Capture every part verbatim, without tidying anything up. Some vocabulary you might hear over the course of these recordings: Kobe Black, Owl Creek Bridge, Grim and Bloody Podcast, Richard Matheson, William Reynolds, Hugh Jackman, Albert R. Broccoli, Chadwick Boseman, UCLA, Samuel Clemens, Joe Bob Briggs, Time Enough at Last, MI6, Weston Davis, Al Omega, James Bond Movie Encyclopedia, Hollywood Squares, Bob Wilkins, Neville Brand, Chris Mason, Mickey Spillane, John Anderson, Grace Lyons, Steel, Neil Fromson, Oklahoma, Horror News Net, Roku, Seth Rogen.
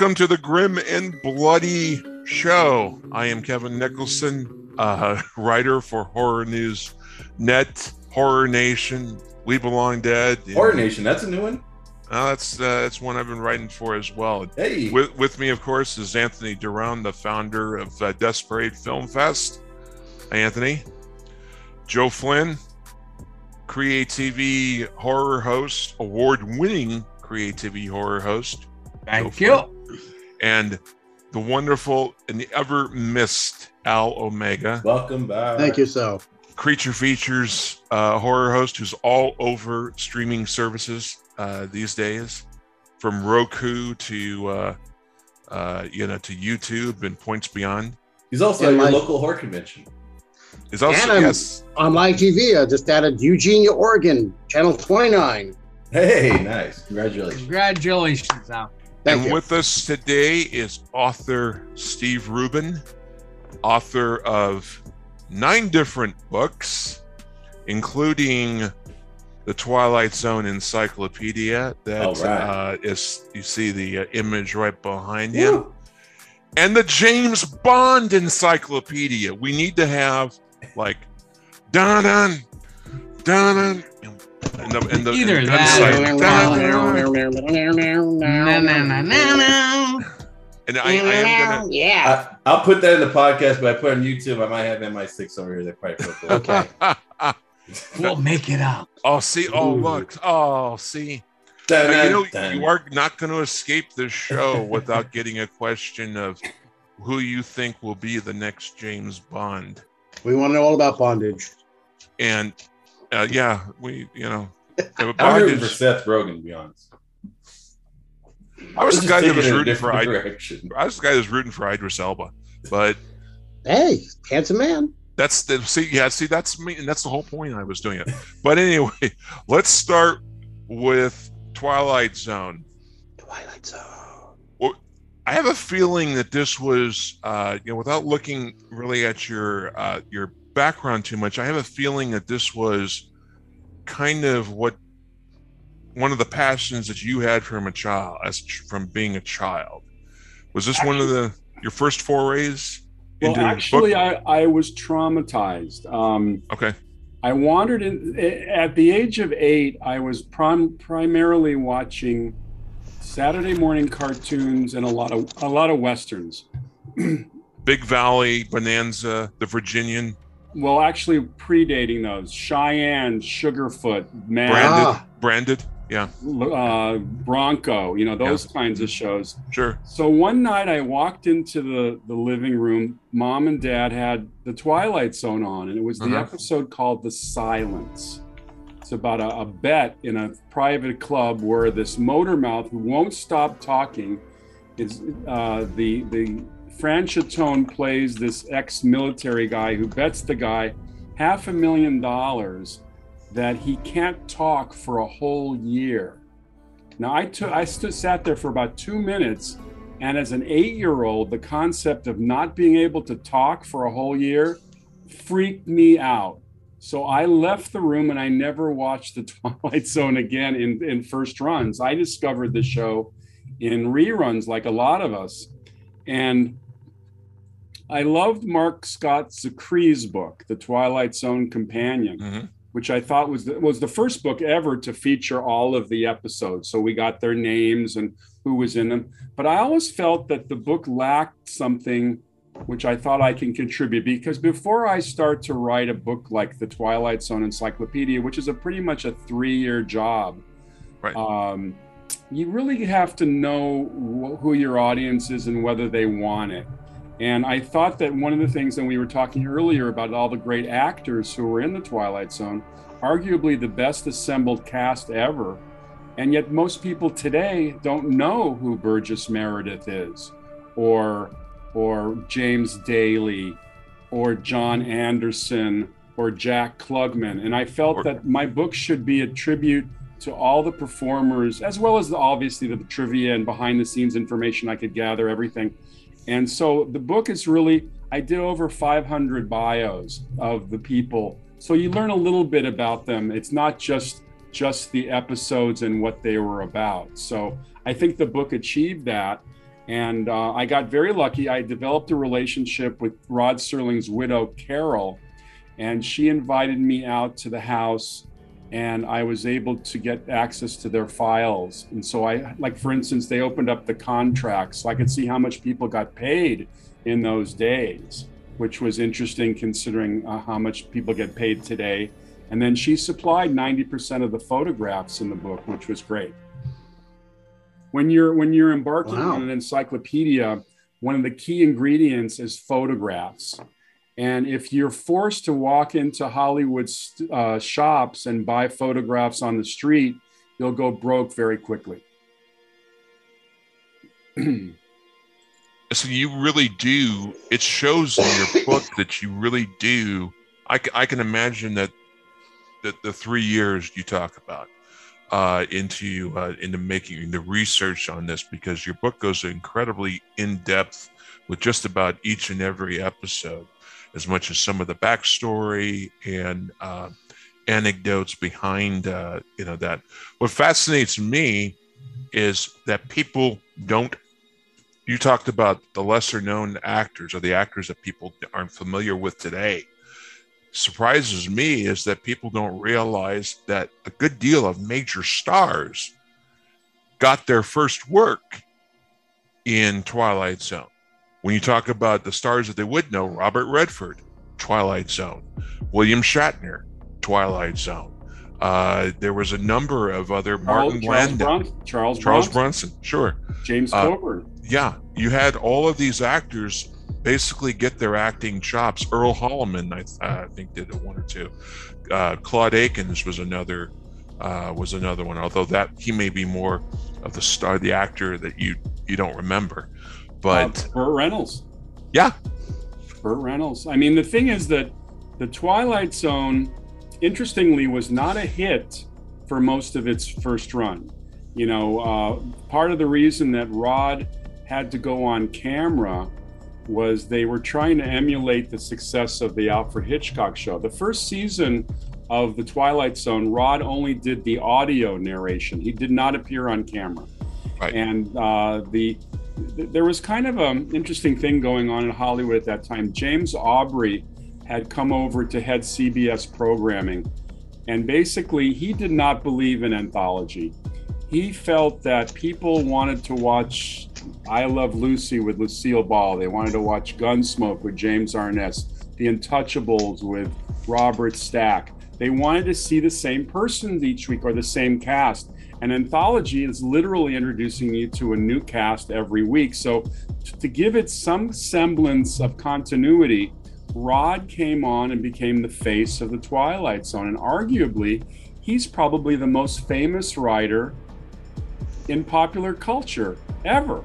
Welcome to the Grim and Bloody Show. I am Kevin Nicholson, uh, writer for Horror News Net, Horror Nation, We Belong Dead. Horror know. Nation, that's a new one? Uh, that's uh, that's one I've been writing for as well. Hey. With, with me, of course, is Anthony Duran, the founder of uh, Desperate Film Fest. Hi, Anthony. Joe Flynn, Creat T V horror host, award-winning Creat T V horror host. Thank you. And the wonderful and the ever missed Al Omega. Welcome back. Thank you, Sal. Creature Features uh, horror host who's all over streaming services uh, these days, from Roku to uh, uh, you know to YouTube and points beyond. He's also and at my your local horror convention. He's also and yes. on my T V. I just added Eugene, Oregon, channel twenty-nine. Hey, nice! Congratulations! Congratulations, Al. Thank and you. With us today is author Steve Rubin, author of nine different books, including the Twilight Zone Encyclopedia that right. uh, is, you see the uh, image right behind Woo. you, and the James Bond Encyclopedia. We need to have like, dun dun, dun dun. And the, and the, Either and that. And I, I am gonna, yeah. I, I'll put that in the podcast, but I put it on YouTube. I might have M I six over here. That probably cool. Okay. We'll make it up. Oh, see. Oh, look. Oh, see. Dun, dun, you know, dun. You are not going to escape this show without getting a question of who you think will be the next James Bond. We want to know all about bondage. And Uh, yeah, we, you know, I'm rooting for Seth Rogen, to be honest. I was the guy that was rooting for Idris. I was the guy that was rooting for Idris Elba, but hey, handsome man. That's the see, yeah, see, that's me, and that's the whole point. I was doing it, but anyway, let's start with Twilight Zone. Twilight Zone. Well, I have a feeling that this was, uh, you know, without looking really at your uh, your. background too much, I have a feeling that this was kind of what one of the passions that you had from a child, as from being a child. Was this actually one of the your first forays into? Well, actually, I, I was traumatized. Um, okay, I wandered in at the age of eight. I was prim primarily watching Saturday morning cartoons and a lot of a lot of westerns. Big Valley, Bonanza, The Virginian. Well, actually predating those, Cheyenne, Sugarfoot, Man, Branded, ah. Branded, yeah, uh, Bronco, you know, those yeah. kinds of shows. Sure. So one night I walked into the, the living room. Mom and Dad had The Twilight Zone on, and it was the uh-huh. episode called The Silence. It's about a, a bet in a private club where this motormouth who won't stop talking is uh, the the... Franchitone plays this ex-military guy who bets the guy half a million dollars that he can't talk for a whole year. Now, I took, I stood, sat there for about two minutes, and as an eight-year-old, the concept of not being able to talk for a whole year freaked me out. So I left the room, and I never watched The Twilight Zone again in, in first runs. I discovered the show in reruns like a lot of us. And I loved Mark Scott Zacri's book, The Twilight Zone Companion, mm-hmm. which I thought was the, was the first book ever to feature all of the episodes. So we got their names and who was in them. But I always felt that the book lacked something which I thought I can contribute, because before I start to write a book like The Twilight Zone Encyclopedia, which is a pretty much a three-year job, right. um, you really have to know who your audience is and whether they want it. And I thought that one of the things that we were talking earlier about all the great actors who were in The Twilight Zone, arguably the best assembled cast ever. And yet most people today don't know who Burgess Meredith is, or, or James Daly, or John Anderson, or Jack Klugman. And I felt that my book should be a tribute to all the performers, as well as the, obviously the trivia and behind the scenes information I could gather, everything. And so the book is really, I did over five hundred bios of the people. So you learn a little bit about them. It's not just, just the episodes and what they were about. So I think the book achieved that. And uh, I got very lucky. I developed a relationship with Rod Serling's widow, Carol, and she invited me out to the house, and I was able to get access to their files. And so I, like, for instance, they opened up the contracts, so I could see how much people got paid in those days, which was interesting considering uh, how much people get paid today. And then she supplied ninety percent of the photographs in the book, which was great. When you're, when you're embarking wow. on an encyclopedia, one of the key ingredients is photographs. And if you're forced to walk into Hollywood uh, shops and buy photographs on the street, you'll go broke very quickly. So you really do. It shows in your book that you really do. I, I can imagine that, that the three years you talk about uh, into uh, into making the research on this, because your book goes incredibly in depth with just about each and every episode, as much as some of the backstory and uh, anecdotes behind, uh, you know, that. What fascinates me is that people don't, you talked about the lesser known actors or the actors that people aren't familiar with today. Surprises me is that people don't realize that a good deal of major stars got their first work in Twilight Zone. When you talk about the stars that they would know, Robert Redford, Twilight Zone, William Shatner, Twilight Zone. Uh, there was a number of other Charles, Martin Landau, Charles, Brun- Charles, Charles Bronson, sure, James uh, Coburn. Yeah, you had all of these actors basically get their acting chops. Earl Holliman, I, uh, I think, did one or two. Uh, Claude Akins was another uh, was another one, although that he may be more of the star, the actor that you you don't remember. But uh, Burt Reynolds. Yeah. Burt Reynolds. I mean, the thing is that the Twilight Zone, interestingly, was not a hit for most of its first run. You know, uh, part of the reason that Rod had to go on camera was they were trying to emulate the success of the Alfred Hitchcock show. The first season of the Twilight Zone, Rod only did the audio narration. He did not appear on camera. Right. And uh, the... there was kind of an interesting thing going on in Hollywood at that time. James Aubrey had come over to head C B S programming, and basically he did not believe in anthology. He felt that people wanted to watch I Love Lucy with Lucille Ball. They wanted to watch Gunsmoke with James Arness, The Untouchables with Robert Stack. They wanted to see the same persons each week or the same cast. An anthology is literally introducing you to a new cast every week. So to give it some semblance of continuity, Rod came on and became the face of the Twilight Zone. And arguably, he's probably the most famous writer in popular culture ever.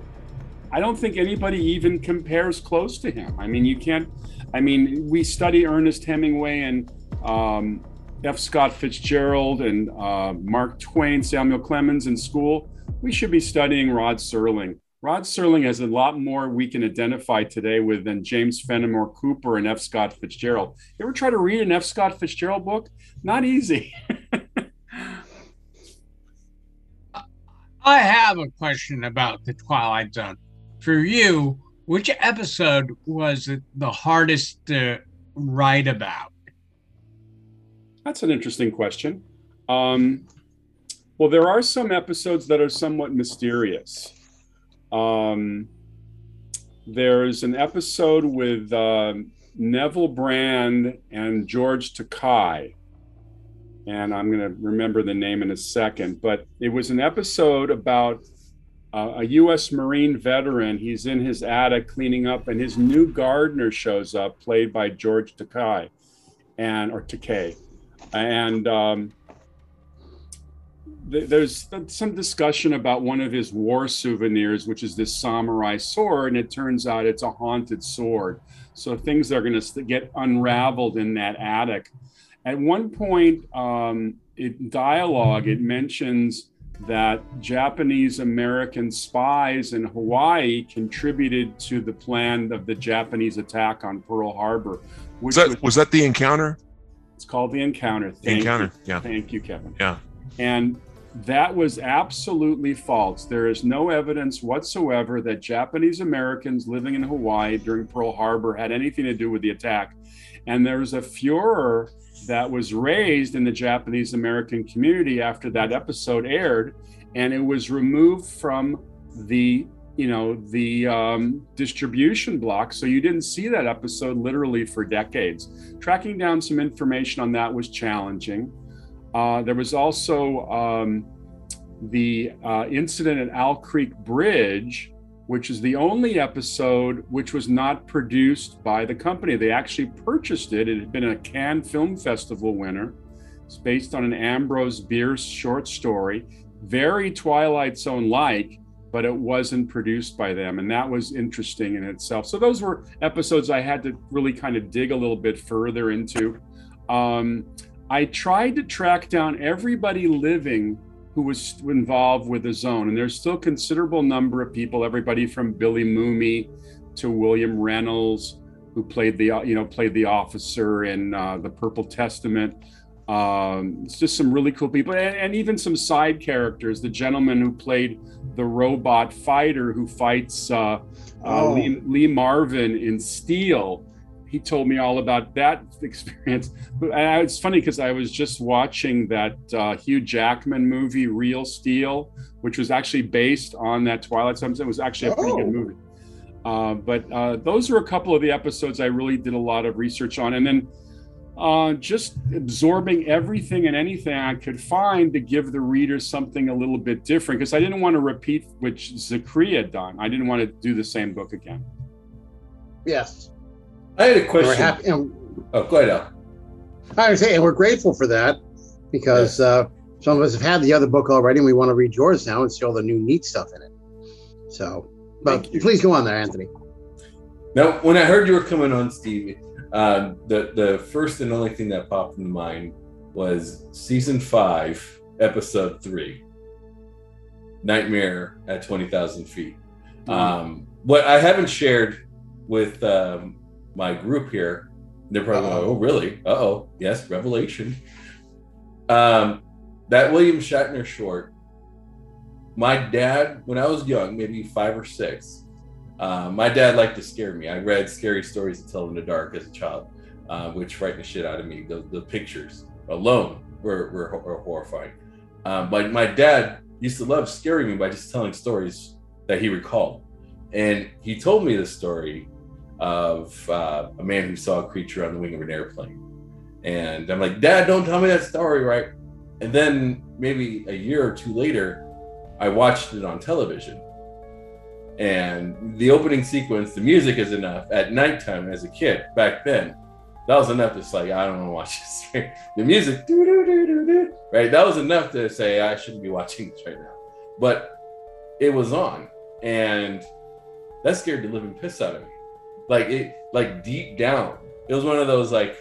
I don't think anybody even compares close to him. I mean, you can't, I mean, we study Ernest Hemingway and, um, F. Scott Fitzgerald and uh, Mark Twain, Samuel Clemens in school. We should be studying Rod Serling. Rod Serling has a lot more we can identify today with than James Fenimore Cooper and F. Scott Fitzgerald. You ever try to read an F. Scott Fitzgerald book? Not easy. I have a question about the Twilight Zone. For you, which episode was it the hardest to write about? That's an interesting question. Um, well, there are some episodes that are somewhat mysterious. Um, there's an episode with uh, Neville Brand and George Takei. And I'm gonna remember the name in a second, but it was an episode about uh, a U S Marine veteran. He's in his attic cleaning up, and his new gardener shows up, played by George Takei, and, or Takei. And um, th- there's th- some discussion about one of his war souvenirs, which is this samurai sword, and it turns out it's a haunted sword. So things are going to st- get unraveled in that attic. At one point, um, in dialogue, it mentions that Japanese-American spies in Hawaii contributed to the plan of the Japanese attack on Pearl Harbor. Which was, that, was-, was that the encounter? It's called The Encounter. Thank Encounter, you. yeah. Thank you, Kevin. Yeah. And That was absolutely false. There is no evidence whatsoever that Japanese Americans living in Hawaii during Pearl Harbor had anything to do with the attack. And there was a furor that was raised in the Japanese American community after that episode aired, and it was removed from the, you know, the um, distribution block. So you didn't see that episode literally for decades. Tracking down some information on that was challenging. Uh, there was also um, the uh, incident at Owl Creek Bridge, which is the only episode which was not produced by the company. They actually purchased it. It had been a Cannes Film Festival winner. It's based on an Ambrose Bierce short story, very Twilight Zone-like, but it wasn't produced by them. And that was interesting in itself. So those were episodes I had to really kind of dig a little bit further into. Um, I tried to track down everybody living who was involved with the zone, and there's still a considerable number of people, everybody from Billy Mooney to William Reynolds, who played the, you know, played the officer in uh, The Purple Testament. Um, it's just some really cool people, and, and even some side characters. The gentleman who played the robot fighter who fights uh, uh, oh. Lee, Lee Marvin in Steel. He told me all about that experience. But I, it's funny because I was just watching that uh, Hugh Jackman movie, Real Steel, which was actually based on that Twilight Zone. It was actually a pretty oh. good movie. Uh, but uh, those were a couple of the episodes I really did a lot of research on. And then uh, just absorbing everything and anything I could find to give the reader something a little bit different, because I didn't want to repeat what Zachary had done. I didn't want to do the same book again. Yes. I had a question. Happy, and, oh, go ahead, Al. I was saying, and we're grateful for that, because yeah. uh, some of us have had the other book already, and we want to read yours now and see all the new neat stuff in it. So, but please go on there, Anthony. Now, when I heard you were coming on, Steve, uh, the, the first and only thing that popped into mind was season five, episode three, Nightmare at twenty thousand Feet. Mm-hmm. Um, what I haven't shared with... Um, my group here, they're probably uh-oh. Like, oh, really? Uh-oh, yes, revelation. Um, that William Shatner short, my dad, when I was young, maybe five or six, uh, my dad liked to scare me. I read scary stories to tell in the dark as a child, uh, which frightened the shit out of me. The, the pictures alone were, were, were horrifying. Um, but my dad used to love scaring me by just telling stories that he recalled. And he told me this story of uh, a man who saw a creature on the wing of an airplane. And I'm like, Dad, don't tell me that story, right? And then maybe a year or two later, I watched it on television. And the opening sequence, the music is enough. At nighttime as a kid, back then, that was enough to say, I don't want to watch this. The music, doo-doo-doo-doo-doo, right? That was enough to say, I shouldn't be watching this right now. But it was on. And that scared the living piss out of me. Like it, like deep down, it was one of those like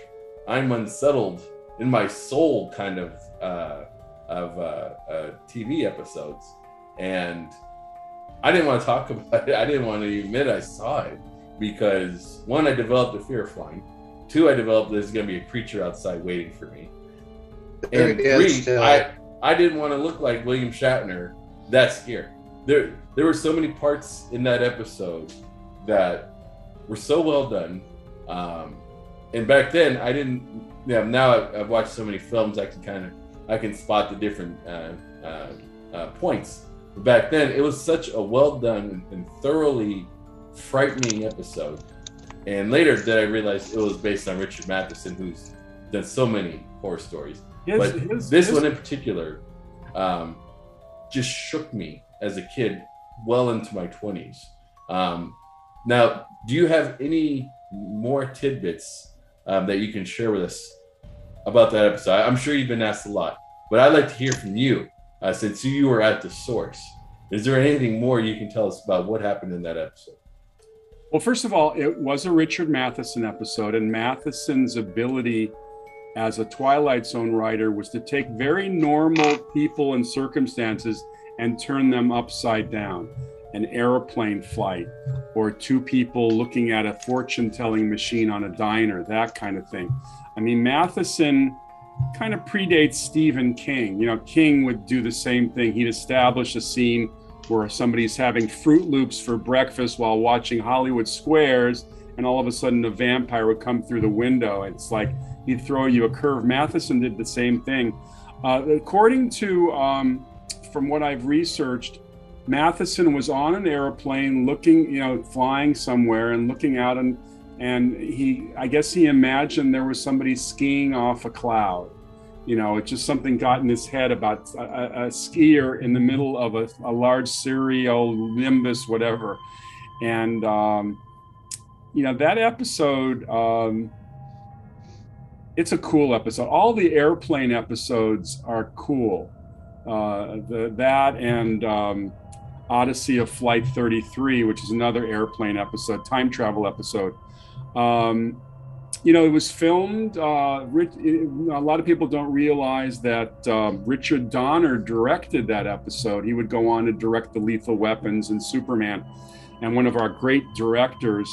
I'm unsettled in my soul kind of uh, of uh, uh, T V episodes, and I didn't want to talk about it. I didn't want to admit I saw it because one, I developed a fear of flying. Two, I developed there's going to be a creature outside waiting for me. And three, I I didn't want to look like William Shatner. That's scary. There there were so many parts in that episode that. Were so well done, um, and back then I didn't. Yeah, now I've, I've watched so many films I can kind of I can spot the different uh, uh, uh, points. But back then it was such a well done and thoroughly frightening episode. And later did I realize it was based on Richard Matheson, who's done so many horror stories. His, but his, this his... one in particular um, just shook me as a kid, well into my twenties. Um, Now, do you have any more tidbits um, that you can share with us about that episode? I'm sure you've been asked a lot, but I'd like to hear from you uh, since you were at the source. Is there anything more you can tell us about what happened in that episode? Well, first of all, it was a Richard Matheson episode, and Matheson's ability as a Twilight Zone writer was to take very normal people and circumstances and turn them upside down. An airplane flight, or two people looking at a fortune-telling machine on a diner, that kind of thing. I mean, Matheson kind of predates Stephen King. You know, King would do the same thing. He'd establish a scene where somebody's having Fruit Loops for breakfast while watching Hollywood Squares, and all of a sudden a vampire would come through the window. It's like he'd throw you a curve. Matheson did the same thing. Uh, according to, um, from what I've researched, Matheson was on an airplane looking, you know, flying somewhere and looking out, and and he, I guess he imagined there was somebody skiing off a cloud. You know, it just something got in his head about a, a skier in the middle of a, a large cereal nimbus, whatever. And, um, you know, that episode, um, it's a cool episode. All the airplane episodes are cool. Uh, the, that and um, Odyssey of Flight thirty-three, which is another airplane episode, time travel episode. Um, you know, it was filmed, uh, Rich, it, a lot of people don't realize that uh, Richard Donner directed that episode. He would go on to direct the Lethal Weapons and Superman, and one of our great directors.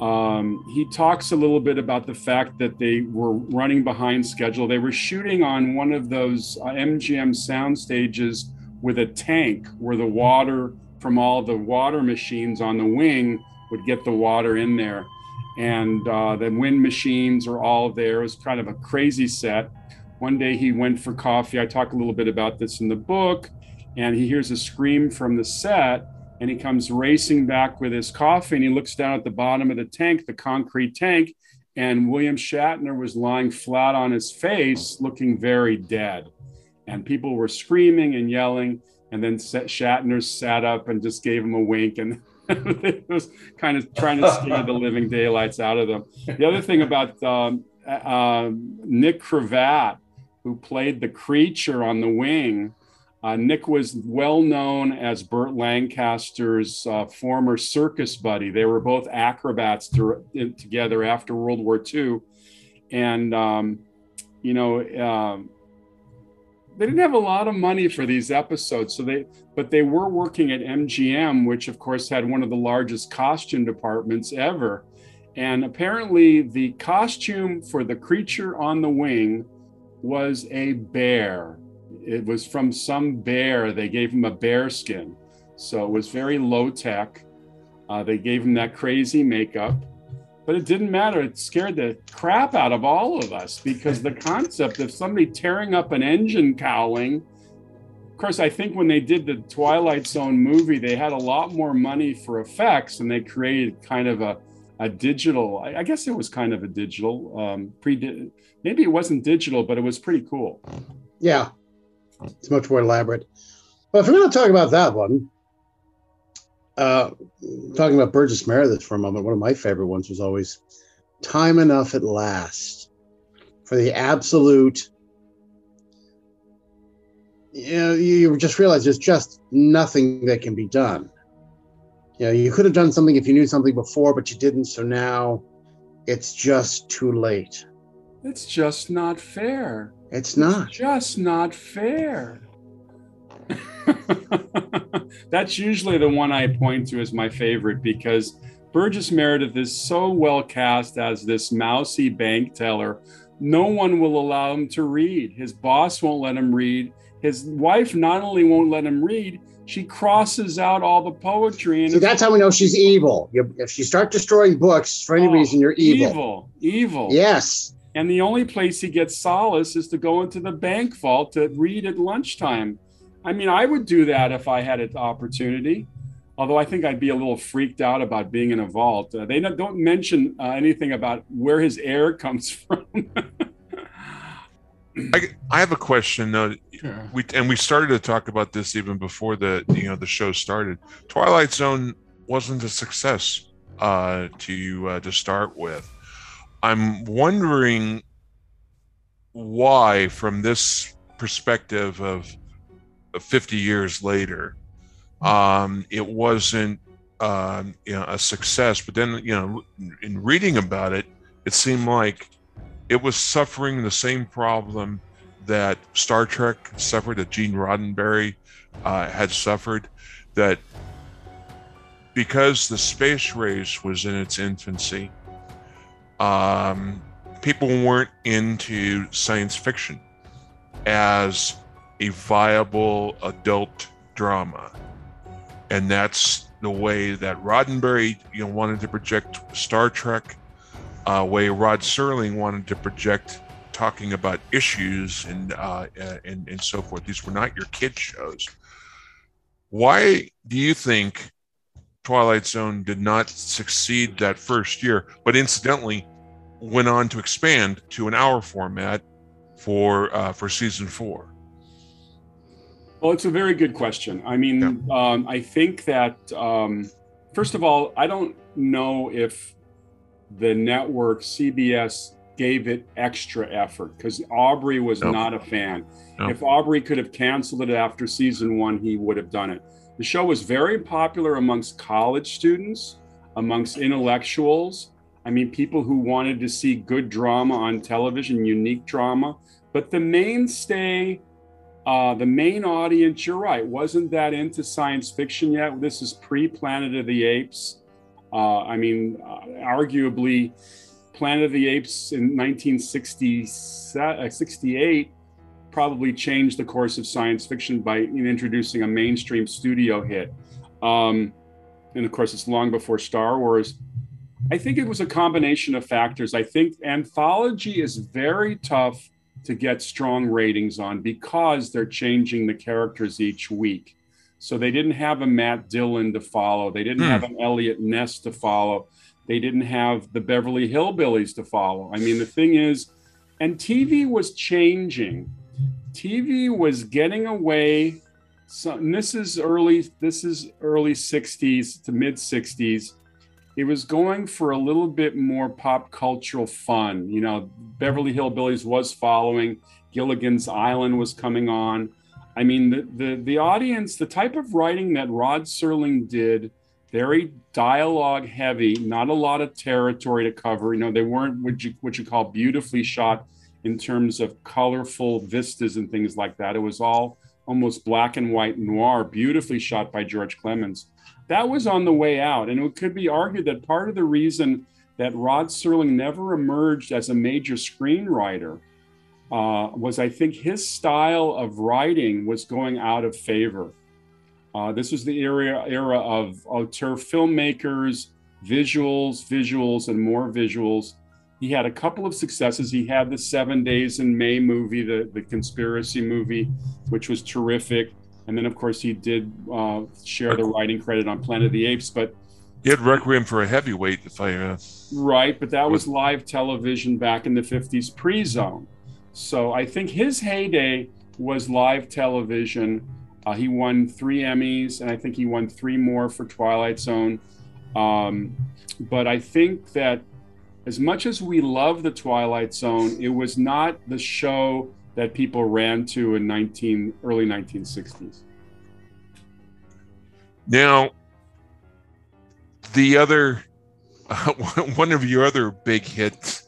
Um, he talks a little bit about the fact that they were running behind schedule. They were shooting on one of those uh, M G M sound stages with a tank where the water from all the water machines on the wing would get the water in there. And uh, the wind machines are all there. It was kind of a crazy set. One day he went for coffee. I talk a little bit about this in the book, and he hears a scream from the set. And he comes racing back with his coffee, and he looks down at the bottom of the tank, the concrete tank, and William Shatner was lying flat on his face, looking very dead. And people were screaming and yelling, and then Shatner sat up and just gave him a wink, and it was kind of trying to scare the living daylights out of them. The other thing about um, uh, Nick Cravatt, who played the creature on the wing, Uh, Nick was well known as Burt Lancaster's uh, former circus buddy. They were both acrobats to, in, together after World War Two. And, um, you know, uh, they didn't have a lot of money for these episodes. So they, but they were working at M G M, which of course had one of the largest costume departments ever. And apparently the costume for the creature on the wing was a bear. It was from some bear. They gave him a bear skin. So it was very low tech. Uh, they gave him that crazy makeup, but it didn't matter. It scared the crap out of all of us, because the concept of somebody tearing up an engine cowling. Of course, I think when they did the Twilight Zone movie, they had a lot more money for effects, and they created kind of a, a digital, I, I guess it was kind of a digital, um, pre maybe it wasn't digital, but it was pretty cool. Yeah. It's much more elaborate. Well, if we're going to talk about that one, uh, talking about Burgess Meredith for a moment, one of my favorite ones was always Time Enough at Last, for the absolute, you know, you just realize there's just nothing that can be done. You know, you could have done something if you knew something before, but you didn't, so now it's just too late. It's just not fair. It's not. It's just not fair. That's usually the one I point to as my favorite, because Burgess Meredith is so well cast as this mousy bank teller. No one will allow him to read. His boss won't let him read. His wife not only won't let him read, she crosses out all the poetry. And See, that's how we know she's evil. If you start destroying books for any oh, reason, you're evil. Evil. Evil. Yes. And the only place he gets solace is to go into the bank vault to read at lunchtime. I mean, I would do that if I had an opportunity, although I think I'd be a little freaked out about being in a vault. Uh, they don't mention uh, anything about where his air comes from. I, I have a question, though. Sure. We, and we started to talk about this even before the, you know, the show started. Twilight Zone wasn't a success uh, to, uh, to start with. I'm wondering why, from this perspective of fifty years later, um, it wasn't uh, you know, a success. But then, you know, in reading about it, it seemed like it was suffering the same problem that Star Trek suffered, that Gene Roddenberry uh, had suffered, that because the space race was in its infancy, Um, people weren't into science fiction as a viable adult drama. And that's the way that Roddenberry, you know, wanted to project Star Trek, uh, way Rod Serling wanted to project talking about issues and, uh, and, and so forth. These were not your kids' shows. Why do you think Twilight Zone did not succeed that first year, but incidentally went on to expand to an hour format for uh, for season four? Well, it's a very good question. I mean, yeah. um, I think that, um, first of all, I don't know if the network, C B S, gave it extra effort, because Aubrey was no. not a fan. No. If Aubrey could have canceled it after season one, he would have done it. The show was very popular amongst college students, amongst intellectuals. I mean, people who wanted to see good drama on television, unique drama. But the mainstay... Uh, the main audience, you're right, wasn't that into science fiction yet. This is pre-Planet of the Apes. Uh, I mean, uh, arguably, Planet of the Apes in nineteen sixty-eight probably changed the course of science fiction by introducing a mainstream studio hit. Um, and of course, it's long before Star Wars. I think it was a combination of factors. I think anthology is very tough to get strong ratings on, because they're changing the characters each week. So they didn't have a Matt Dillon to follow. They didn't mm. have an Elliot Ness to follow. They didn't have the Beverly Hillbillies to follow. I mean, the thing is, and T V was changing. T V was getting away. So, and this is early, this is early sixties to mid sixties. It was going for a little bit more pop cultural fun. You know, Beverly Hillbillies was following. Gilligan's Island was coming on. I mean, the, the, the audience, the type of writing that Rod Serling did, very dialogue heavy, not a lot of territory to cover. You know, they weren't what you, what you call beautifully shot in terms of colorful vistas and things like that. It was all almost black and white noir, beautifully shot by George Clemens. That was on the way out, and it could be argued that part of the reason that Rod Serling never emerged as a major screenwriter uh, was, I think, his style of writing was going out of favor. Uh, this was the era, era of auteur filmmakers, visuals, visuals, and more visuals. He had a couple of successes. He had the Seven Days in May movie, the, the conspiracy movie, which was terrific. And then, of course, he did uh, share the writing credit on Planet of the Apes, but... He had Requiem for a Heavyweight, if I... Uh, right, but that was live television back in the fifties, pre-Zone. So I think his heyday was live television. Uh, he won three Emmys, and I think he won three more for Twilight Zone. Um, but I think that as much as we love the Twilight Zone, it was not the show that people ran to in nineteen early nineteen sixties. Now, the other uh, one of your other big hit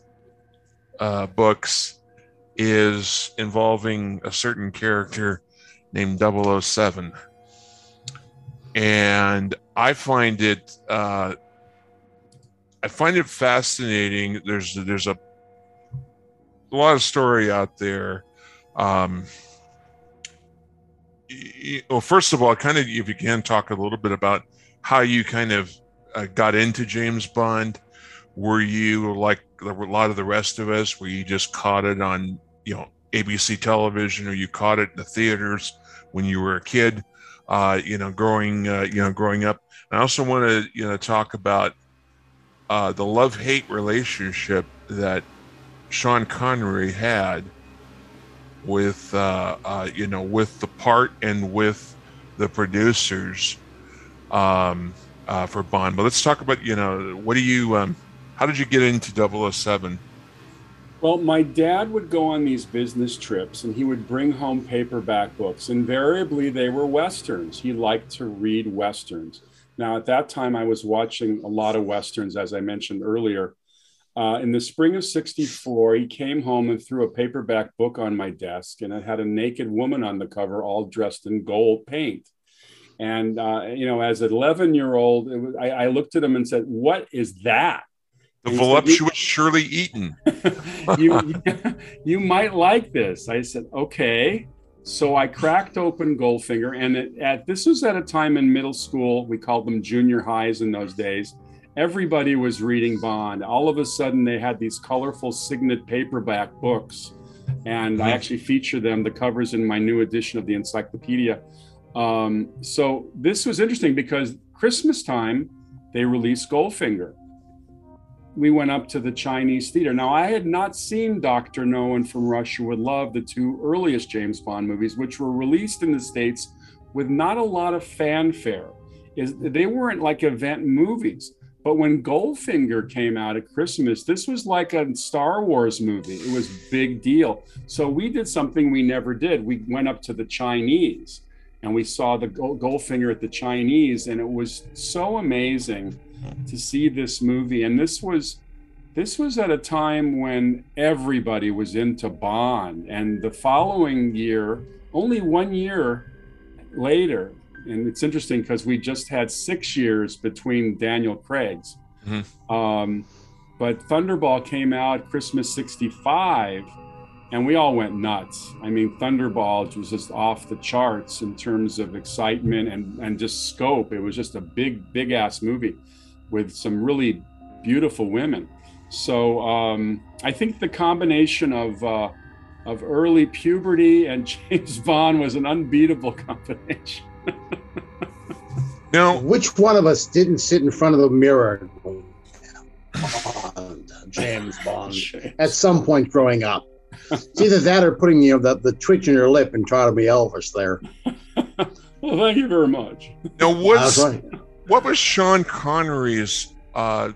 uh, books is involving a certain character named double oh seven, and I find it uh, I find it fascinating. There's there's a, a lot of story out there. Um, you know, first of all, kind of, if you can talk a little bit about how you kind of uh, got into James Bond. Were you like a lot of the rest of us, were you just caught it on, you know, A B C television, or you caught it in the theaters when you were a kid, uh, you know, growing, uh, you know, growing up? And I also want to, you know, talk about uh, the love-hate relationship that Sean Connery had with uh, uh, you know, with the part and with the producers um, uh, for Bond. But let's talk about, you know, what do you, um, how did you get into double oh seven? Well, my dad would go on these business trips, and he would bring home paperback books. Invariably, they were Westerns. He liked to read Westerns. Now, at that time, I was watching a lot of Westerns, as I mentioned earlier. Uh, in the spring of sixty-four, he came home and threw a paperback book on my desk, and it had a naked woman on the cover, all dressed in gold paint. And, uh, you know, as an eleven-year-old, it was, I, I looked at him and said, "What is that?" The voluptuous Shirley Eaton. you, you might like this. I said, okay. So I cracked open Goldfinger, and it, at this was at a time in middle school, we called them junior highs in those days. Everybody was reading Bond. All of a sudden, they had these colorful Signet paperback books, and I actually feature them, the covers, in my new edition of the encyclopedia. Um, so this was interesting because Christmas time, they released Goldfinger. We went up to the Chinese theater. Now, I had not seen Doctor No and From Russia with Love, the two earliest James Bond movies, which were released in the States with not a lot of fanfare. Is they weren't like event movies. But when Goldfinger came out at Christmas, this was like a Star Wars movie. It was a big deal. So we did something we never did. We went up to the Chinese, and we saw the Goldfinger at the Chinese, and it was so amazing to see this movie. And this was this was at a time when everybody was into Bond. And the following year, only one year later, and it's interesting because we just had six years between Daniel Craig's. Mm-hmm. Um, but Thunderball came out Christmas sixty-five, and we all went nuts. I mean, Thunderball was just off the charts in terms of excitement and, and just scope. It was just a big, big ass movie with some really beautiful women. So um, I think the combination of uh, of early puberty and James Bond was an unbeatable combination. Now, which one of us didn't sit in front of the mirror going, Bond, James Bond, James. at some point growing up? It's either that or putting, you know, the, the twitch in your lip and try to be Elvis there. Well, thank you very much. Now, what's, right. what was Sean Connery's uh,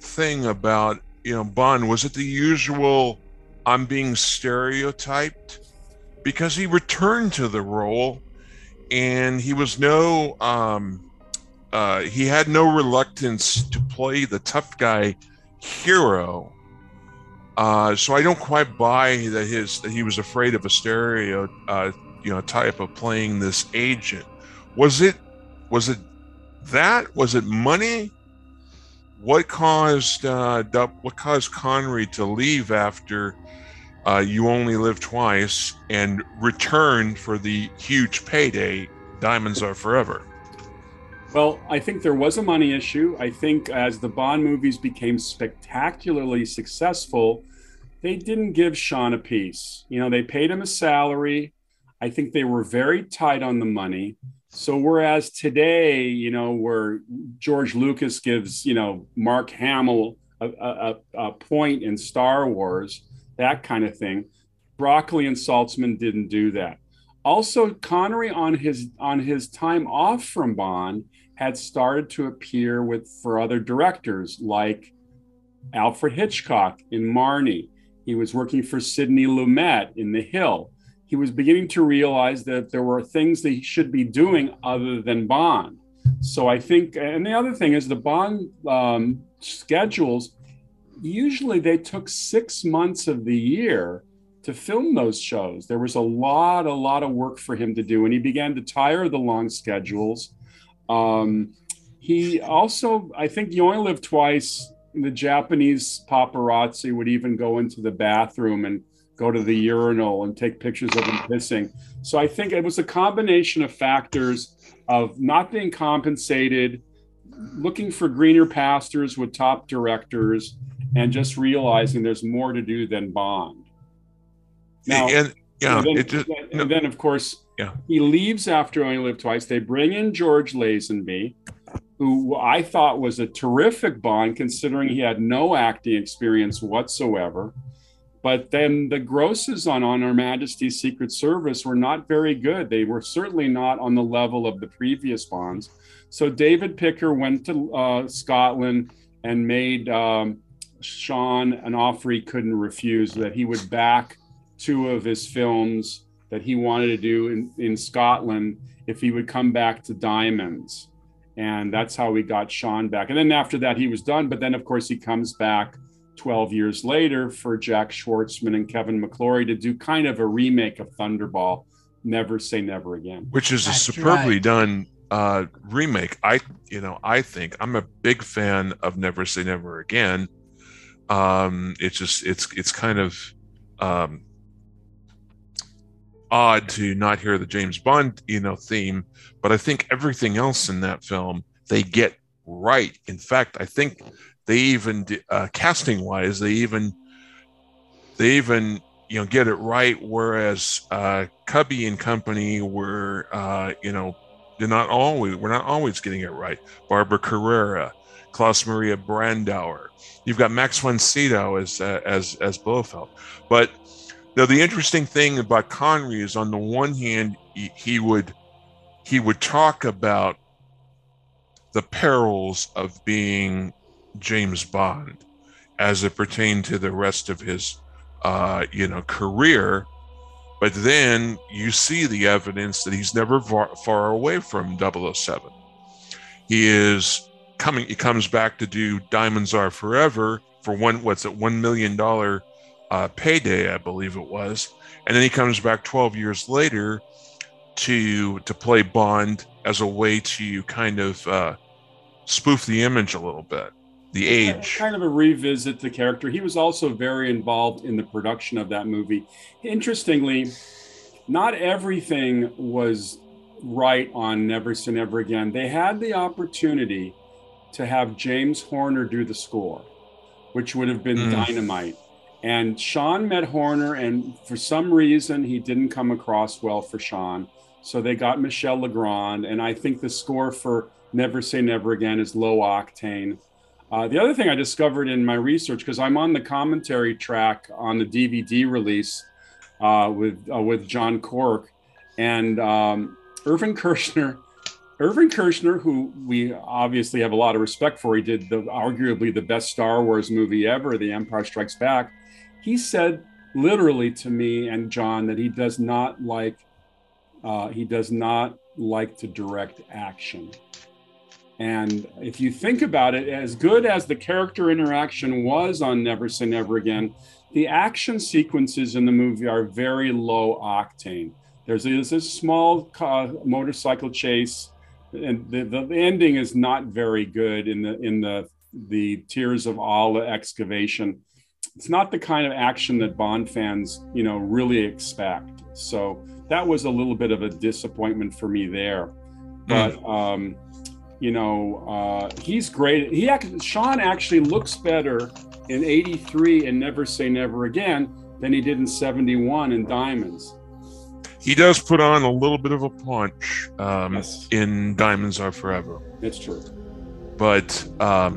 thing about, you know, Bond? Was it the usual, I'm being stereotyped? Because he returned to the role, and he was no, um, uh, he had no reluctance to play the tough guy hero. Uh, so I don't quite buy that his that he was afraid of a stereo, uh, you know, type of playing this agent. Was it, was it that? Was it money? What caused uh, what caused Connery to leave after uh, You Only Live Twice and return for the huge payday, Diamonds Are Forever? Well, I think there was a money issue. I think as the Bond movies became spectacularly successful, they didn't give Sean a piece. You know, they paid him a salary. I think they were very tight on the money. So whereas today, you know, where George Lucas gives, you know, Mark Hamill a, a, a point in Star Wars, that kind of thing, Broccoli and Saltzman didn't do that. Also, Connery on his on his time off from Bond had started to appear with for other directors like Alfred Hitchcock in Marnie. He was working for Sidney Lumet in The Hill. He was beginning to realize that there were things that he should be doing other than Bond. So I think, and the other thing is the Bond um, schedules, usually they took six months of the year to film those shows. There was a lot, a lot of work for him to do, and he began to tire of the long schedules. Um, he also, I think You Only Live Twice, the Japanese paparazzi would even go into the bathroom and go to the urinal and take pictures of him pissing. So I think it was a combination of factors of not being compensated, looking for greener pastures with top directors, and just realizing there's more to do than Bond. Now, and, yeah, and, then, it just, and no. then, of course, yeah. he leaves after Only Live Twice. They bring in George Lazenby, who I thought was a terrific Bond, considering he had no acting experience whatsoever. But then the grosses on, on Her Majesty's Secret Service were not very good. They were certainly not on the level of the previous Bonds. So David Picker went to uh, Scotland and made um, Sean an offer he couldn't refuse, that he would back two of his films that he wanted to do in, in Scotland if he would come back to Diamonds. And that's how we got Sean back. And then after that, he was done. But then, of course, he comes back twelve years later for Jack Schwartzman and Kevin McClory to do kind of a remake of Thunderball, Never Say Never Again. Which is that's a superbly right. done uh, remake. I, you know, I think I'm a big fan of Never Say Never Again. Um, it's just, it's, it's kind of um, odd to not hear the James Bond, you know, theme, but I think everything else in that film they get right. In fact, I think they even uh, casting wise, they even, they even, you know, get it right. Whereas uh, Cubby and company were, uh, you know, they're not always, we're not always getting it right. Barbara Carrera, Klaus Maria Brandauer. You've got Max von Sydow as uh, as as Blofeld. But now the interesting thing about Connery is, on the one hand, he, he would he would talk about the perils of being James Bond as it pertained to the rest of his uh, you know career. But then you see the evidence that he's never far, far away from double oh seven. He is coming. He comes back to do Diamonds Are Forever for one. What's it? One million dollar uh, payday, I believe it was. And then he comes back twelve years later to to play Bond as a way to kind of uh, spoof the image a little bit. The age. Kind of a revisit the character. He was also very involved in the production of that movie. Interestingly, not everything was right on Never Say Never Again. They had the opportunity to have James Horner do the score, which would have been mm. dynamite. And Sean met Horner, and for some reason, he didn't come across well for Sean. So they got Michel Legrand, and I think the score for Never Say Never Again is low octane. Uh, the other thing I discovered in my research, because I'm on the commentary track on the D V D release uh, with uh, with John Cork, and um, Irvin Kershner, Irvin Kershner, who we obviously have a lot of respect for, he did the, arguably the best Star Wars movie ever, The Empire Strikes Back. He said literally to me and John that he does not like uh, he does not like to direct action. And if you think about it, as good as the character interaction was on Never Say Never Again, the action sequences in the movie are very low octane. There's a, a small car, motorcycle chase, and the, the ending is not very good in the in the the Tears of Allah excavation. It's not the kind of action that Bond fans, you know, really expect. So that was a little bit of a disappointment for me there, but. Um, You know, uh, he's great. He actually, Sean actually looks better in eighty-three and Never Say Never Again than he did in seventy-one in Diamonds. He does put on a little bit of a punch um, yes. in Diamonds Are Forever. That's true. But um,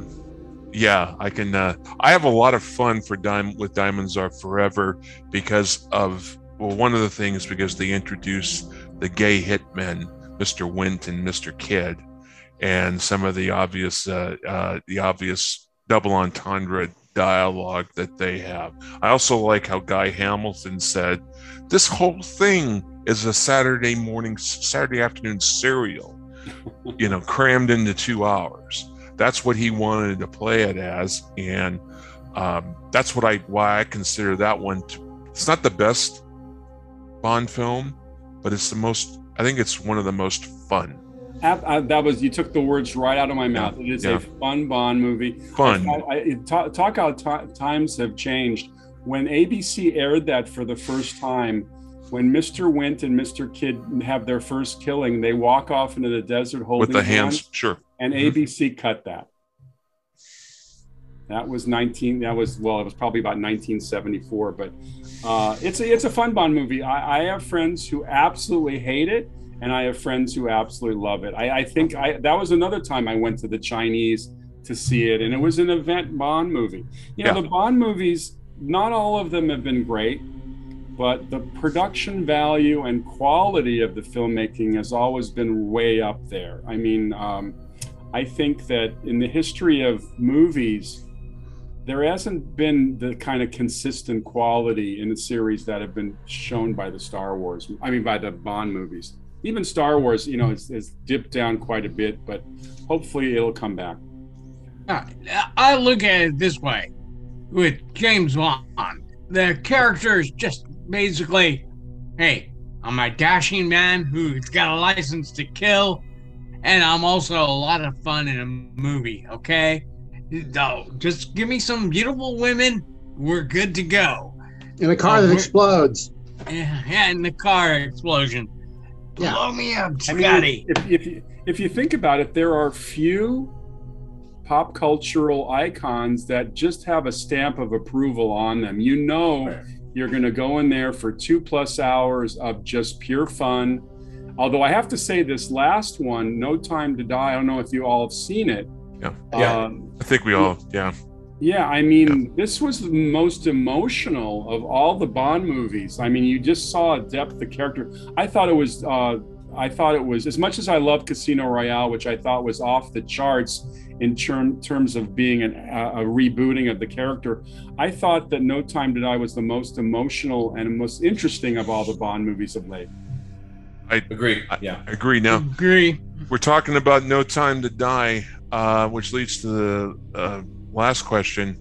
yeah, I can. Uh, I have a lot of fun for Dime with Diamonds Are Forever because of well, one of the things because they introduce the gay hitmen, Mister Wint and Mister Kidd. And some of the obvious, uh, uh, the obvious double entendre dialogue that they have. I also like how Guy Hamilton said, "This whole thing is a Saturday morning, Saturday afternoon serial, you know, crammed into two hours." That's what he wanted to play it as, and um, that's what I why I consider that one. To, it's not the best Bond film, but it's the most. I think it's one of the most fun. I, that was you took the words right out of my mouth. It is yeah. a fun Bond movie. Fun. I, I, talk, talk how t- times have changed. When A B C aired that for the first time, when Mister Wint and Mister Kidd have their first killing, they walk off into the desert holding with the hands. Hands sure. And mm-hmm. A B C cut that. That was nineteen. That was well. It was probably about nineteen seventy-four. But uh, it's a it's a fun Bond movie. I, I have friends who absolutely hate it. And I have friends who absolutely love it. I, I think I, that was another time I went to the Chinese to see it, and it was an event Bond movie. You know, yeah. the Bond movies, not all of them have been great, but the production value and quality of the filmmaking has always been way up there. I mean, um, I think that in the history of movies, there hasn't been the kind of consistent quality in the series that have been shown by the Star Wars, I mean, by the Bond movies. Even Star Wars, you know, it's, it's dipped down quite a bit, but hopefully it'll come back. I look at it this way with James Bond. The character is just basically, hey, I'm a dashing man who's got a license to kill, and I'm also a lot of fun in a movie, okay? No, just give me some beautiful women. We're good to go. In a car uh, that explodes. Yeah, yeah, in the car explosion. Yeah. Blow me up, Scotty. I mean, if, if, you, if you think about it, there are few pop cultural icons that just have a stamp of approval on them. You know you're going to go in there for two plus hours of just pure fun. Although I have to say this last one, No Time to Die, I don't know if you all have seen it. Yeah, yeah. Um, I think we all, yeah. Yeah, I mean, yeah. This was the most emotional of all the Bond movies. I mean, you just saw a depth of character. I thought it was, uh, I thought it was, as much as I love Casino Royale, which I thought was off the charts in term, terms of being an, a, a rebooting of the character, I thought that No Time to Die was the most emotional and most interesting of all the Bond movies of late. I agree. I, yeah, agree. Now, agree. We're talking about No Time to Die, uh, which leads to the uh, last question: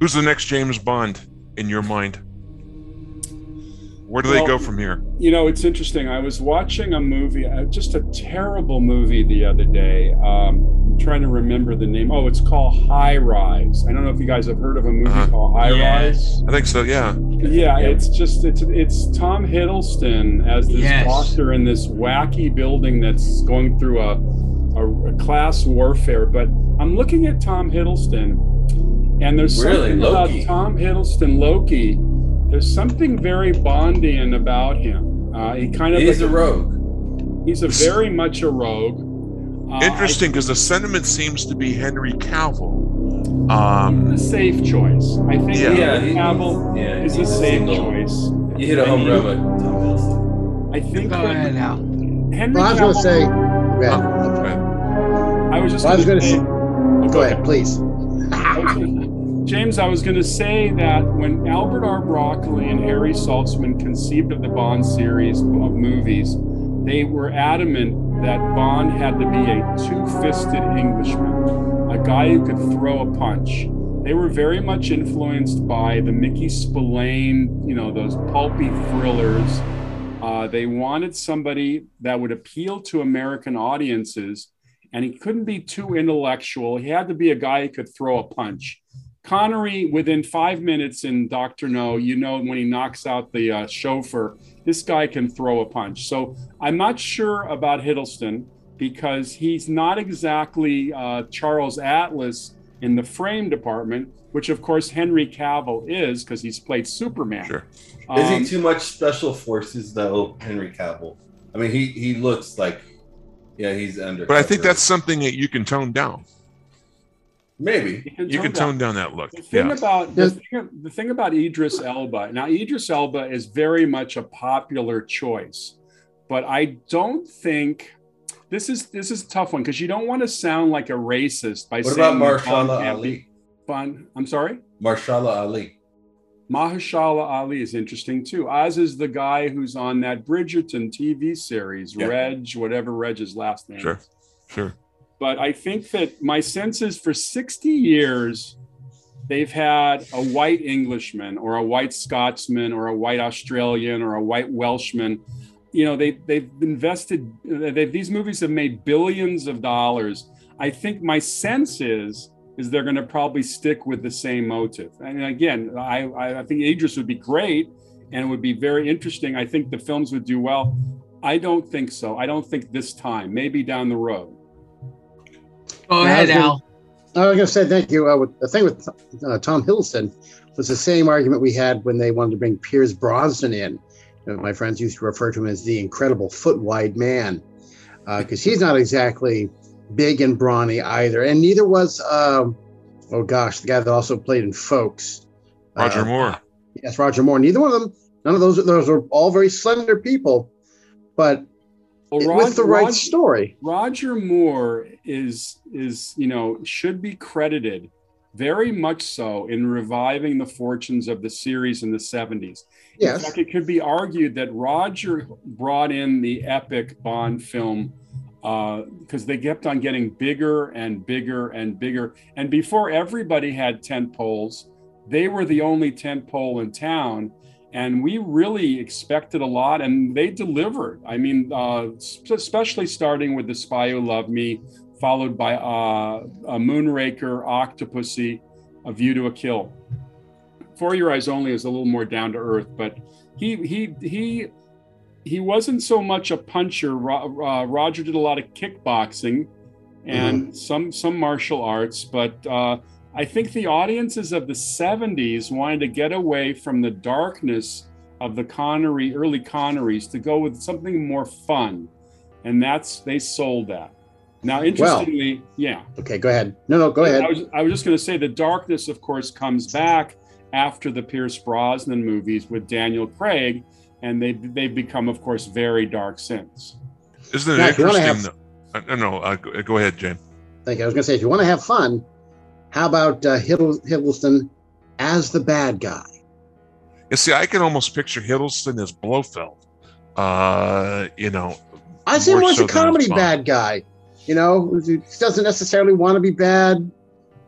who's the next James Bond in your mind? Where do well, they go from here? You know, it's interesting. I was watching a movie, uh, just a terrible movie, the other day. Um, I'm trying to remember the name. Oh, it's called High Rise. I don't know if you guys have heard of a movie uh, called High yes. Rise. I think so. Yeah. Yeah, yeah, it's just it's it's Tom Hiddleston as this yes. monster in this wacky building that's going through a, a a class warfare. But I'm looking at Tom Hiddleston, and there's really? something Loki. about Tom Hiddleston Loki. There's something very Bondian about him. Uh, he kind of is like a rogue. He's a very much a rogue. Uh, Interesting, because the sentiment seems to be Henry Cavill. Um, he's a safe choice. I think yeah, yeah, he, Cavill yeah, is a safe single. choice. You hit a home run with Tom Wilson. I think go ahead now. Henry well, I was going to say. Go I was just well, going to say. Oh, go ahead, please. James, I was going to say that when Albert R. Broccoli and Harry Saltzman conceived of the Bond series of movies, they were adamant that Bond had to be a two-fisted Englishman, a guy who could throw a punch. They were very much influenced by the Mickey Spillane, you know, those pulpy thrillers. Uh, they wanted somebody that would appeal to American audiences, and he couldn't be too intellectual. He had to be a guy who could throw a punch. Connery, within five minutes in Doctor No, you know, when he knocks out the uh, chauffeur, this guy can throw a punch. So I'm not sure about Hiddleston because he's not exactly uh, Charles Atlas in the frame department, which, of course, Henry Cavill is because he's played Superman. Sure. Um, is he too much special forces, though, Henry Cavill? I mean, he, he looks like, yeah, he's under. But I think that's something that you can tone down. Maybe you can, you tone, can down. tone down that look. The thing, yeah. about, the, thing, the thing about Idris Elba. Now, Idris Elba is very much a popular choice, but I don't think this is this is a tough one because you don't want to sound like a racist by what saying. What about Mahershala Ali? Fun. I'm sorry. Mahershala Ali. Mahershala Ali is interesting too. As is the guy who's on that Bridgerton T V series, yeah. Reg, whatever Reg's last name. Sure. Is. Sure. But I think that my sense is for sixty years, they've had a white Englishman or a white Scotsman or a white Australian or a white Welshman. You know, they, they've invested, they've, these movies have made billions of dollars. I think my sense is, is they're going to probably stick with the same motive. And again, I, I think Idris would be great and it would be very interesting. I think the films would do well. I don't think so. I don't think this time, maybe down the road. Go ahead, now, Al. I was going to say thank you. Uh, with, the thing with uh, Tom Hiddleston was the same argument we had when they wanted to bring Piers Brosnan in. You know, my friends used to refer to him as the incredible foot-wide man because uh, he's not exactly big and brawny either. And neither was, um, oh gosh, the guy that also played in Folks. Roger uh, Moore. Yes, Roger Moore. Neither one of them, none of those, those are all very slender people. But... Well, Rod, with the right Rod, story. Roger Moore is, is, you know, should be credited very much so in reviving the fortunes of the series in the seventies. Yes. In fact, it could be argued that Roger brought in the epic Bond film because uh, they kept on getting bigger and bigger and bigger. And before everybody had tent poles, they were the only tent pole in town. And we really expected a lot, and they delivered. I mean, uh, especially starting with The Spy Who Loved Me, followed by uh, a Moonraker, Octopussy, A View to a Kill. For Your Eyes Only is a little more down to earth, but he he he he wasn't so much a puncher. Ro- uh, Roger did a lot of kickboxing and mm-hmm. some some martial arts, but uh, I think the audiences of the seventies wanted to get away from the darkness of the Connery, early Connerys, to go with something more fun, and that's they sold that. Now, interestingly, well, yeah. Okay, go ahead. No, no, go ahead. I was I was just going to say the darkness, of course, comes back after the Pierce Brosnan movies with Daniel Craig, and they they've become, of course, very dark since. Isn't it now, interesting? Have, no, no, uh, go, go ahead, Jane. Thank you. I was going to say, if you want to have fun, how about uh, Hiddle, Hiddleston as the bad guy? You see, I can almost picture Hiddleston as Blofeld. Uh, you know, I see him as a comedy bad guy. You know, he doesn't necessarily want to be bad.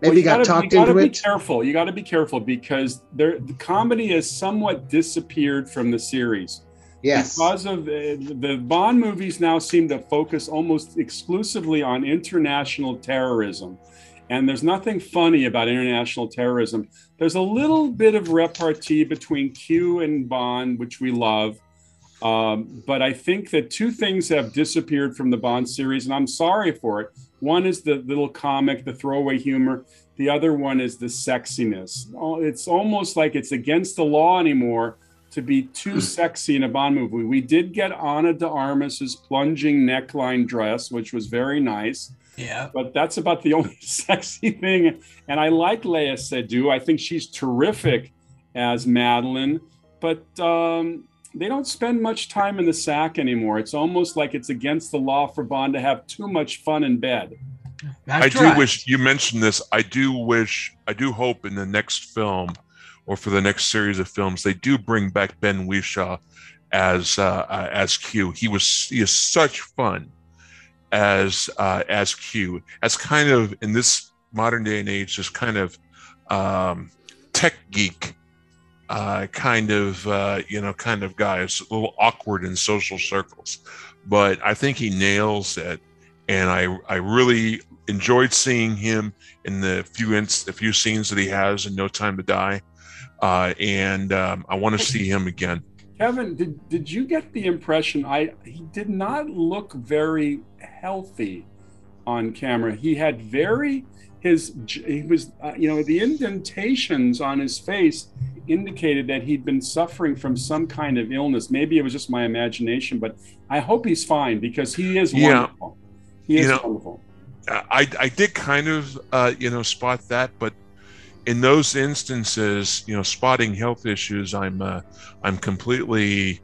Maybe well, you got gotta, talked you gotta into be it. Careful. You got to be careful because there, the comedy has somewhat disappeared from the series. Yes. Because of uh, the Bond movies now seem to focus almost exclusively on international terrorism. And there's nothing funny about international terrorism. There's a little bit of repartee between Q and Bond, which we love. Um, but I think that two things have disappeared from the Bond series, and I'm sorry for it. One is the little comic, the throwaway humor. The other one is the sexiness. It's almost like it's against the law anymore to be too sexy in a Bond movie. We did get Ana de Armas's plunging neckline dress, which was very nice. Yeah. But that's about the only sexy thing. And I like Léa Seydoux. I think she's terrific as Madeline. But um, they don't spend much time in the sack anymore. It's almost like it's against the law for Bond to have too much fun in bed. That's I do right. wish you mentioned this. I do wish, I do hope in the next film or for the next series of films, they do bring back Ben Whishaw as uh, uh, as Q. He was he is such fun as uh, as Q. As kind of in this modern day and age, just kind of um, tech geek. Uh, kind of, uh, you know, kind of guy. It's a little awkward in social circles, but I think he nails it. And I, I really enjoyed seeing him in the few ins- the few scenes that he has in No Time to Die. Uh, and um, I want to see him again. Kevin, did did you get the impression I he did not look very healthy on camera? He had very his he was uh, you know the indentations on his face indicated that he'd been suffering from some kind of illness. Maybe it was just my imagination, but I hope he's fine because he is wonderful. Yeah. He is you know, wonderful. I, I did kind of, uh, you know, spot that, but in those instances, you know, spotting health issues, I'm, uh, I'm completely,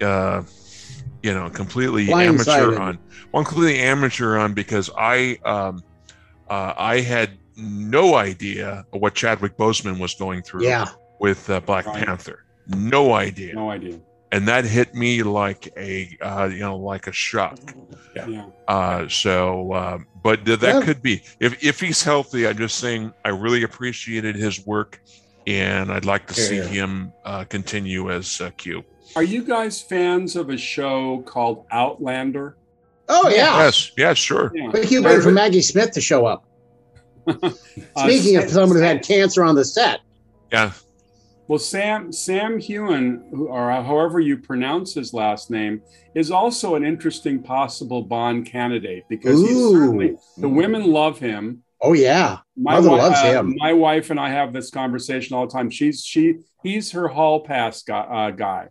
uh, you know, completely blindsided. amateur on. Well, I'm completely amateur on because I, um, uh, I had no idea what Chadwick Boseman was going through. Yeah. With uh, Black right. Panther, no idea, no idea, and that hit me like a uh, you know like a shock. Yeah. yeah. Uh, so, uh, but that yeah. could be if if he's healthy. I'm just saying I really appreciated his work, and I'd like to yeah, see yeah. him uh, continue as uh, Q. Are you guys fans of a show called Outlander? Oh yeah, yes, yeah, sure. Yeah. But you waited for Maggie Smith to show up. Speaking uh, of someone who had cancer on the set, yeah. Well, Sam Sam Heughan, or however you pronounce his last name, is also an interesting possible Bond candidate because Ooh. he's certainly the women love him. Oh yeah, my mother wife, loves him. Uh, my wife and I have this conversation all the time. She's she he's her hall pass guy. Uh, guy.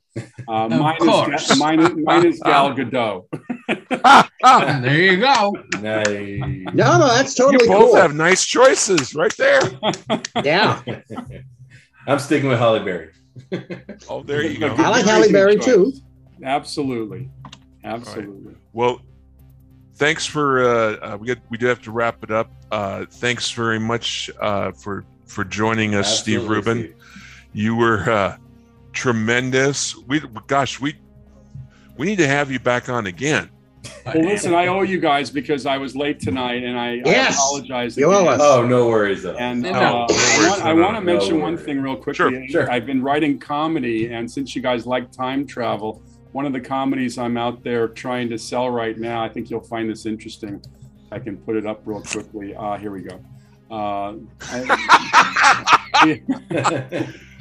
Uh, mine, is, mine, mine is Gal Gadot. There you go. Nice. No, no, that's totally. You both cool. have nice choices right there. Yeah. I'm sticking with Halle Berry. Oh, there you go. I like Halle Berry too. Absolutely, absolutely. Right. Well, thanks for uh, uh, we got we do have to wrap it up. Uh, thanks very much uh, for for joining us, absolutely, Steve Rubin. Steve. You were uh, tremendous. We gosh we we need to have you back on again. Well, listen, I owe you guys because I was late tonight, and I, yes. I apologize. You owe us. Oh, no worries. Though. And no, uh, no worries, I want, I want to mention no one thing real quickly. Sure, sure. I've been writing comedy, and since you guys like time travel, one of the comedies I'm out there trying to sell right now, I think you'll find this interesting. I can put it up real quickly. Ah, uh, here we go. Uh, I,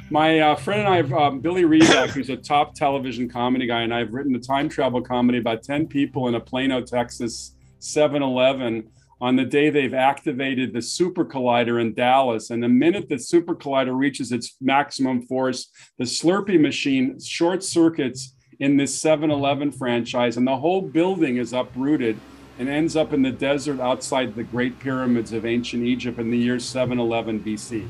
my uh, friend and I, have, um, Billy Reback, who's a top television comedy guy, and I've written a time travel comedy about ten people in a Plano, Texas seven eleven on the day they've activated the super collider in Dallas. And the minute the super collider reaches its maximum force, the Slurpee machine short circuits in this seven eleven franchise, and the whole building is uprooted and ends up in the desert outside the Great Pyramids of ancient Egypt in the year seven eleven B C.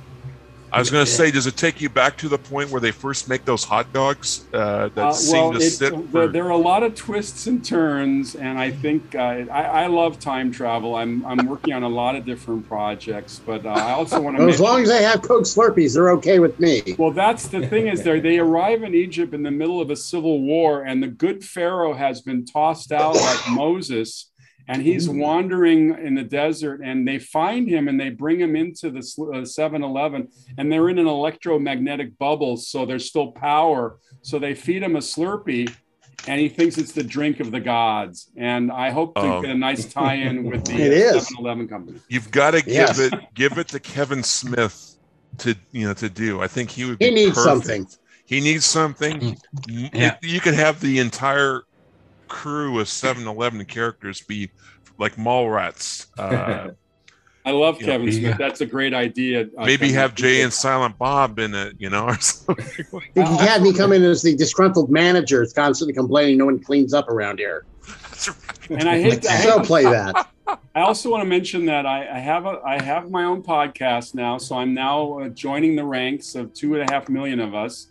I was going to say, does it take you back to the point where they first make those hot dogs uh, that uh, seem well, to it, sit? For... There are a lot of twists and turns, and I think uh, I, I love time travel. I'm I'm working on a lot of different projects, but uh, I also want to. Well, make... As long as they have Coke Slurpees, they're okay with me. Well, that's the thing is they they arrive in Egypt in the middle of a civil war, and the good Pharaoh has been tossed out like Moses. And he's wandering in the desert, and they find him, and they bring him into the seven eleven, and they're in an electromagnetic bubble, so there's still power. So they feed him a Slurpee, and he thinks it's the drink of the gods. And I hope to um, get a nice tie-in with the seven eleven company. You've got to give yes. it give it to Kevin Smith to you know to do. I think he would. Be he needs perfect. something. He needs something. Yeah. You could have the entire crew of seven eleven characters be like mall rats. Uh, I love Kevin know, Smith. That's a great idea. Uh, maybe Kevin have Jay and Silent Bob in it, you know, or something. Like that. He had me come in as the disgruntled manager, constantly complaining no one cleans up around here. That's right. And I hate to so play that. I also want to mention that I, I have a I have my own podcast now, so I'm now uh, joining the ranks of two and a half million of us.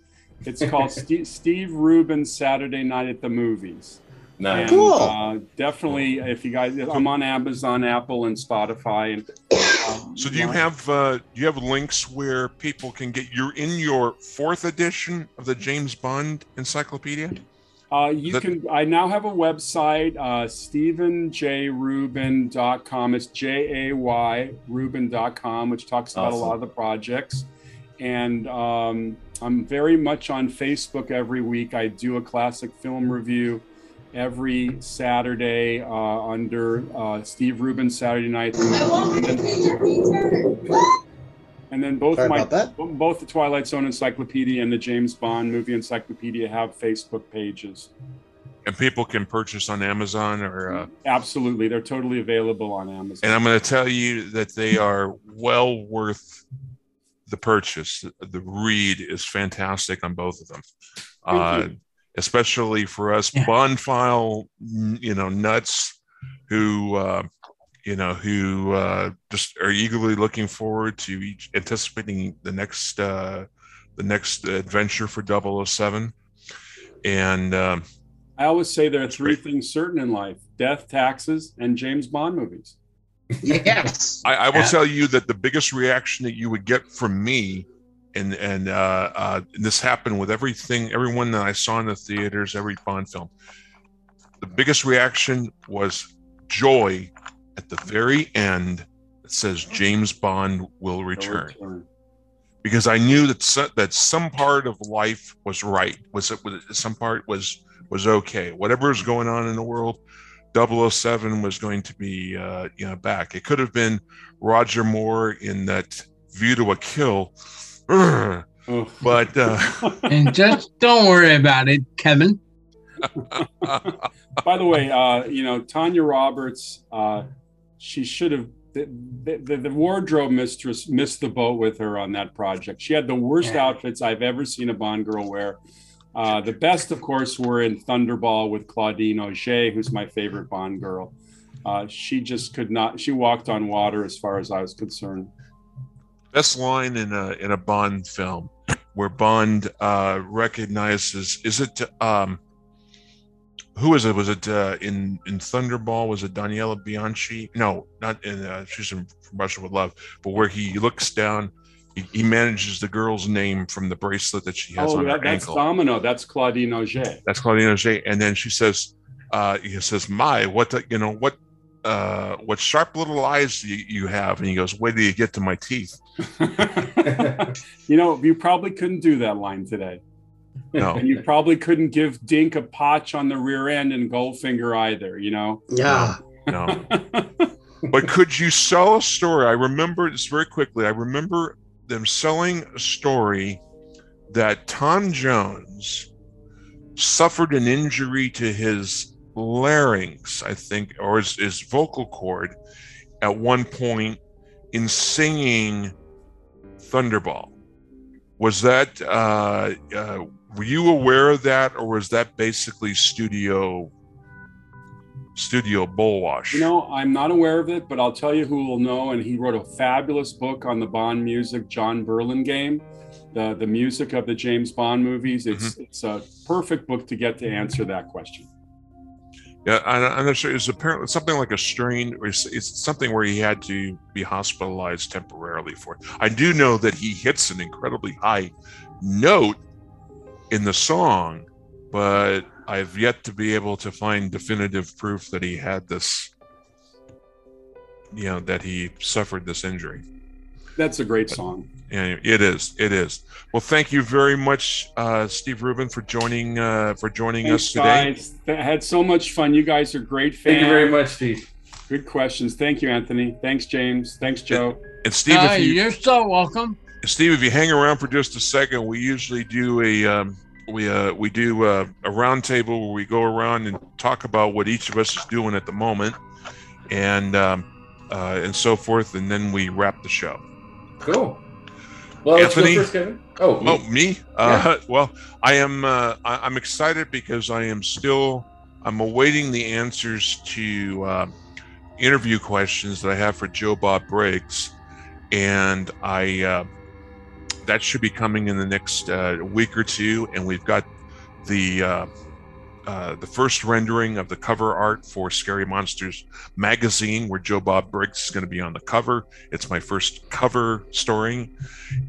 It's called St- Steve Rubin Saturday Night at the Movies. No. And, cool. Uh, definitely, if you guys, I'm on Amazon, Apple, and Spotify. And um, so, do you have uh, do you have links where people can get? You're in your fourth edition of the James Bond Encyclopedia. Uh, you that, can. I now have a website, uh, Stephen J Rubin dot com. It's J A Y Rubin dot com, which talks about awesome. a lot of the projects. And um, I'm very much on Facebook every week. I do a classic film review every Saturday uh, under uh, Steve Rubin Saturday Night. And then both Sorry my both the Twilight Zone Encyclopedia and the James Bond Movie Encyclopedia have Facebook pages. And people can purchase on Amazon or uh... absolutely, they're totally available on Amazon. And I'm going to tell you that they are well worth the purchase. The read is fantastic on both of them. Uh, Especially for us yeah. Bonfile, you know, nuts who, uh, you know, who uh, just are eagerly looking forward to each, anticipating the next uh, the next adventure for double oh seven. And um, I always say there are three great. things certain in life: death, taxes, and James Bond movies. Yes, I, I will yeah. tell you that the biggest reaction that you would get from me. And and uh, uh, this happened with everything, everyone that I saw in the theaters, every Bond film. The biggest reaction was joy at the very end that says James Bond will return, return. because I knew that so, that some part of life was right, was it was some part was was okay. Whatever was going on in the world, double oh seven was going to be uh, you know back. It could have been Roger Moore in that View to a Kill. But uh... and just don't worry about it, Kevin. By the way, uh, you know Tanya Roberts. Uh, she should have. The, the, the wardrobe mistress missed the boat with her on that project. She had the worst yeah. outfits I've ever seen a Bond girl wear. Uh, the best, of course, were in Thunderball with Claudine Auger, who's my favorite Bond girl. Uh, she just could not. She walked on water, as far as I was concerned. Best line in a in a Bond film, where Bond uh, recognizes is it um, who is it was it uh, in in Thunderball was it Daniela Bianchi? No, not in uh, she's in From Russia with Love, but where he looks down, he, he manages the girl's name from the bracelet that she has oh, on that, her that's ankle. Domino. That's Claudine Auger. That's Claudine Auger, and then she says, uh, he says, my, what, the, you know, what, uh, what sharp little eyes you, you have. And he goes, where do you get to my teeth? You know, you probably couldn't do that line today. No. And you probably couldn't give Dink a potch on the rear end and Goldfinger either, you know? Yeah. No. no. But could you sell a story? I remember this very quickly. I remember them selling a story that Tom Jones suffered an injury to his larynx, I think, or his, his vocal cord at one point in singing Thunderball. Was that, uh, uh, were you aware of that, or was that basically studio studio bull wash? You know, I'm not aware of it, but I'll tell you who will know, and he wrote a fabulous book on the Bond music, John Burlingame, the, the music of the James Bond movies. It's, mm-hmm. it's a perfect book to get to answer that question. Yeah, I'm not sure. It's apparently something like a strain, or it's, it's something where he had to be hospitalized temporarily for it. I do know that he hits an incredibly high note in the song, but I've yet to be able to find definitive proof that he had this, you know, that he suffered this injury. That's a great but, song. Yeah, it is. It is. Well, thank you very much, uh, Steve Rubin, for joining uh, for joining Thanks, us today. Guys. I had so much fun. You guys are great fans. Thank you very much, Steve. Good questions. Thank you, Anthony. Thanks, James. Thanks, Joe. And, and Steve, uh, if you, you're so welcome. Steve, if you hang around for just a second, we usually do a um, we uh, we do a, a round table where we go around and talk about what each of us is doing at the moment, and um, uh, and so forth, and then we wrap the show. Cool. Well, Anthony, let's go first, Kevin. Oh, me. Oh, me? Uh, yeah. Well, I am. Uh, I, I'm excited because I am still. I'm awaiting the answers to uh, interview questions that I have for Joe Bob Briggs, and I. Uh, that should be coming in the next uh, week or two, and we've got the uh, uh, the first rendering of the cover art for Scary Monsters magazine, where Joe Bob Briggs is going to be on the cover. It's my first cover story,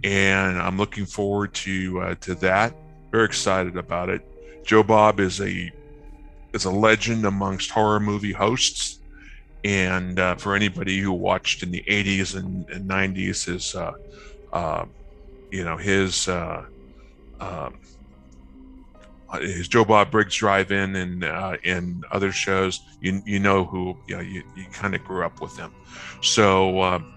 and I'm looking forward to uh, to that. Very excited about it. Joe Bob is a is a legend amongst horror movie hosts, and uh, for anybody who watched in the eighties and, and nineties, his uh, uh, you know his. Uh, um, his Joe Bob Briggs Drive-In and uh, and other shows, you you know who you know, you, you kind of grew up with him. So, um,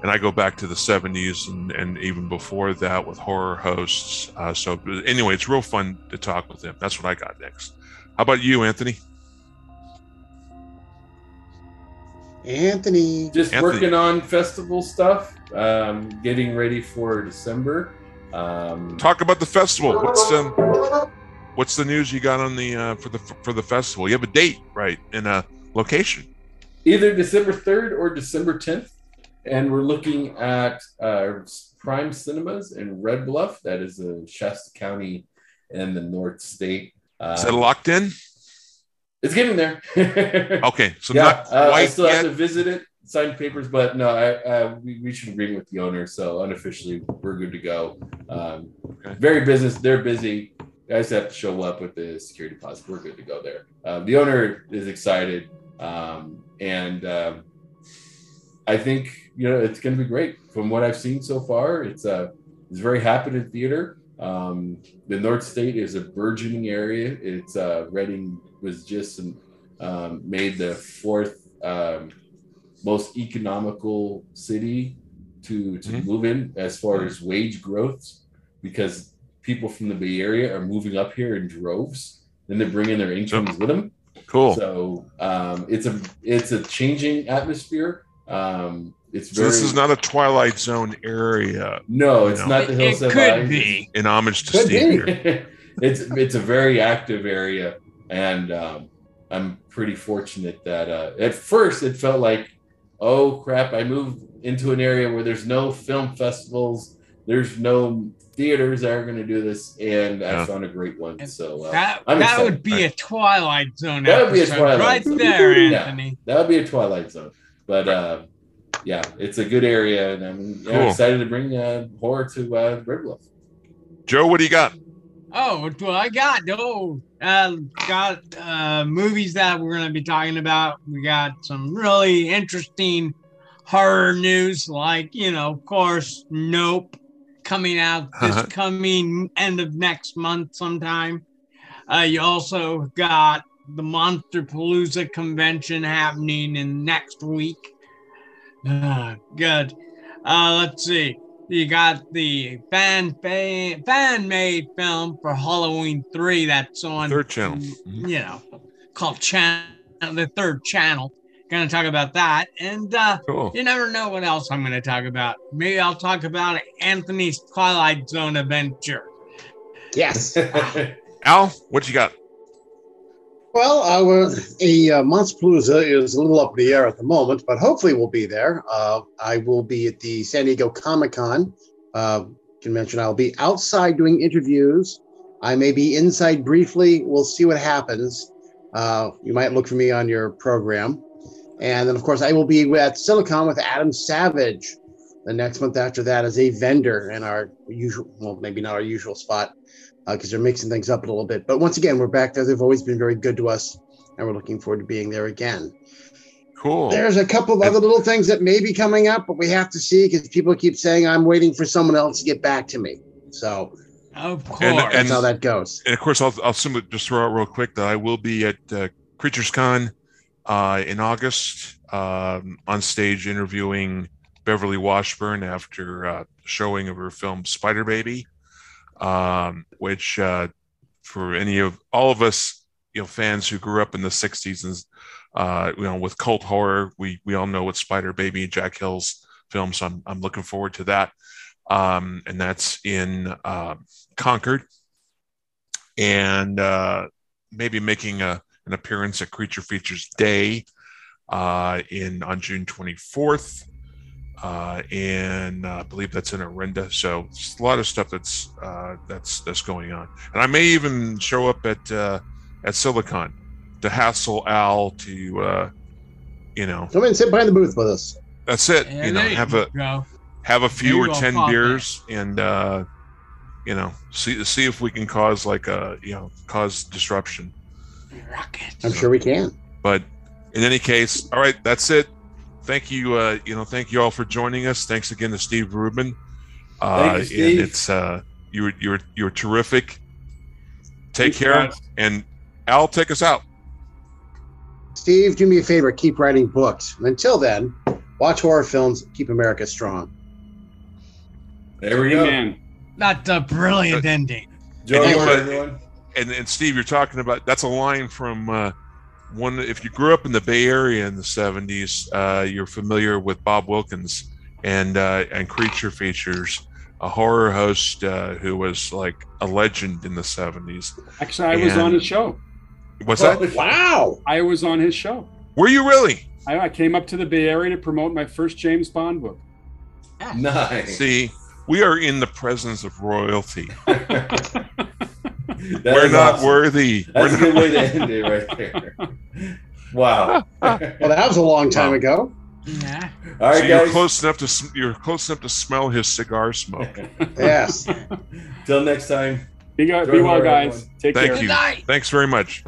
and I go back to the seventies and, and even before that with horror hosts. Uh, so anyway, it's real fun to talk with him. That's what I got next. How about you, Anthony? Anthony, just Anthony. working on festival stuff. Um, getting ready for December. Um, Talk about the festival. What's um. What's the news you got on the uh, for the for the festival? You have a date, right, and a location. Either December third or December tenth, and we're looking at uh, Prime Cinemas in Red Bluff. That is in Shasta County in the North State. Uh, is that locked in? It's getting there. Okay, so yeah, not quite uh, I still yet. have to visit it, sign papers, but no, I, uh, we, we should agree with the owner. So unofficially, we're good to go. Um, okay. Very business. They're busy. I just have to show up with the security deposit. We're good to go there. Uh, the owner is excited, um, and um, I think you know it's going to be great. From what I've seen so far, it's uh, it's very happening theater. Um, the North State is a burgeoning area. It's uh, Reading was just um, made the fourth um, most economical city to to mm-hmm. move in as far mm-hmm. as wage growth, because people from the Bay Area are moving up here in droves, then they're bringing their incomes with them. Cool. So um, it's a it's a changing atmosphere. Um, it's very, so this is not a Twilight Zone area. No, it's know. not the Hills It could I. be in homage to could Steve. Here. it's it's a very active area, and um, I'm pretty fortunate that uh, at first it felt like, oh crap, I moved into an area where there's no film festivals, there's no theaters that are going to do this, and yeah. I found a great one. And so uh, that, I'm that would be a Twilight Zone. That would be a Twilight right Zone. there, Anthony. Yeah, that would be a Twilight Zone. But uh, yeah, it's a good area, and I'm, cool. I'm excited to bring uh, horror to uh, Red Bluff. Joe, what do you got? Oh, well, I got no. Uh, got uh, movies that we're going to be talking about. We got some really interesting horror news, like, you know, of course, Nope, coming out this uh-huh. coming end of next month sometime. Uh, you also got the Monsterpalooza convention happening in next week. Uh, good. Uh, let's see. You got the fan fan, fan made film for Halloween three that's on third channel, you know, called channel the third channel. Going to talk about that, and uh, cool. You never know what else I'm going to talk about. Maybe I'll talk about Anthony's Twilight Zone adventure. Yes. Al, what you got? Well, our, the uh, Monsterpalooza is a little up in the air at the moment, but hopefully we'll be there. Uh, I will be at the San Diego Comic-Con uh, convention. I'll be outside doing interviews. I may be inside briefly. We'll see what happens. Uh, you might look for me on your program. And then, of course, I will be at Silicon with Adam Savage the next month after that as a vendor in our usual, well, maybe not our usual spot, because uh, they're mixing things up a little bit. But once again, we're back there. They've always been very good to us, and we're looking forward to being there again. Cool. There's a couple of other little things that may be coming up, but we have to see, because people keep saying, I'm waiting for someone else to get back to me. So of course. And, and, that's how that goes. And, of course, I'll, I'll simply just throw out real quick that I will be at uh, Creatures Con uh, in August um, on stage interviewing Beverly Washburn after uh, showing of her film Spider Baby. Um, which, uh, for any of all of us, you know, fans who grew up in the sixties and, uh, you know, with cult horror, we, we all know what Spider Baby and Jack Hill's film. So I'm, I'm looking forward to that. Um, and that's in, uh, Concord, and, uh, maybe making a, an appearance at Creature Features Day, uh, in, on June twenty-fourth. Uh, and uh, I believe that's in Orinda. So it's a lot of stuff that's uh, that's that's going on, and I may even show up at uh, at Silicon to hassle Al to uh, you know, come and sit behind the booth with us. That's it. Yeah, you know, have you a go. have a few or ten beers, it. and uh, you know, see see if we can cause like a you know cause disruption. Rocket. I'm so, sure we can. But in any case, all right, that's it. Thank you, uh, you know, thank you all for joining us. Thanks again to Steve Rubin. Uh, Thank you, Steve. And it's uh, you're you're you're terrific. Take Thanks care, and Al, take us out. Steve, do me a favor. Keep writing books. And until then, watch horror films. Keep America strong. There we Amen. go. That's a brilliant uh, ending. Enjoy and, you, uh, everyone. And and Steve, you're talking about that's a line from. Uh, One, if you grew up in the Bay Area in the seventies, uh, you're familiar with Bob Wilkins and uh, and Creature Features, a horror host uh, who was like a legend in the seventies. Actually, I and was on his show. What's well, that? Wow! I was on his show. Were you really? I, I came up to the Bay Area to promote my first James Bond book. Ah, nice. See, we are in the presence of royalty. That We're not awesome. worthy. That's We're a good way to end it right there. Wow. Well, that was a long time wow. ago. Yeah. All right, so guys. You're close enough to you're close enough to smell his cigar smoke. Yes. Till next time. Be, go, be well, guys. Everyone. Take Thank care. You. Good night. Thanks very much.